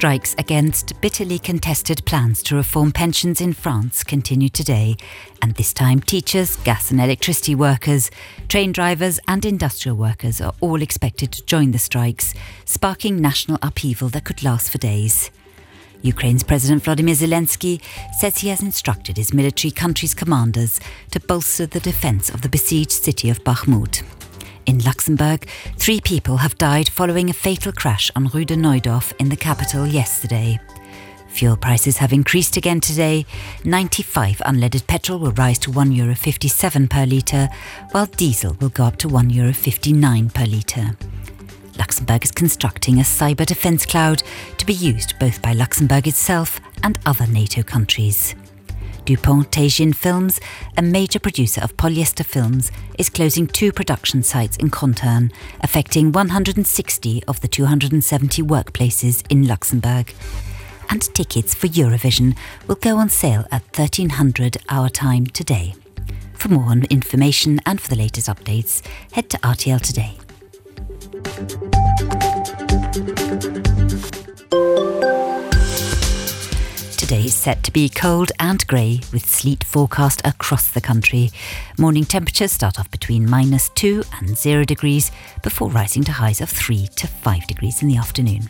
strikes against bitterly contested plans to reform pensions in France continue today, and this time teachers, gas and electricity workers, train drivers and industrial workers are all expected to join the strikes, sparking national upheaval that could last for days. Ukraine's President Volodymyr Zelensky says he has instructed his military country's commanders to bolster the defence of the besieged city of Bakhmut. In Luxembourg, 3 people have died following a fatal crash on Rue de Neudorf in the capital yesterday. Fuel prices have increased again today. 95 unleaded petrol will rise to €1.57 per litre, while diesel will go up to €1.59 per litre. Luxembourg is constructing a cyber defence cloud to be used both by Luxembourg itself and other NATO countries. Dupont Teijin Films, a major producer of Polyester Films, is closing 2 production sites in Contern, affecting 160 of the 270 workplaces in Luxembourg. And tickets for Eurovision will go on sale at 1300 our time today. For more information and for the latest updates, head to RTL Today. Today is set to be cold and grey with sleet forecast across the country. Morning temperatures start off between -2 and 0 degrees before rising to highs of 3 to 5 degrees in the afternoon.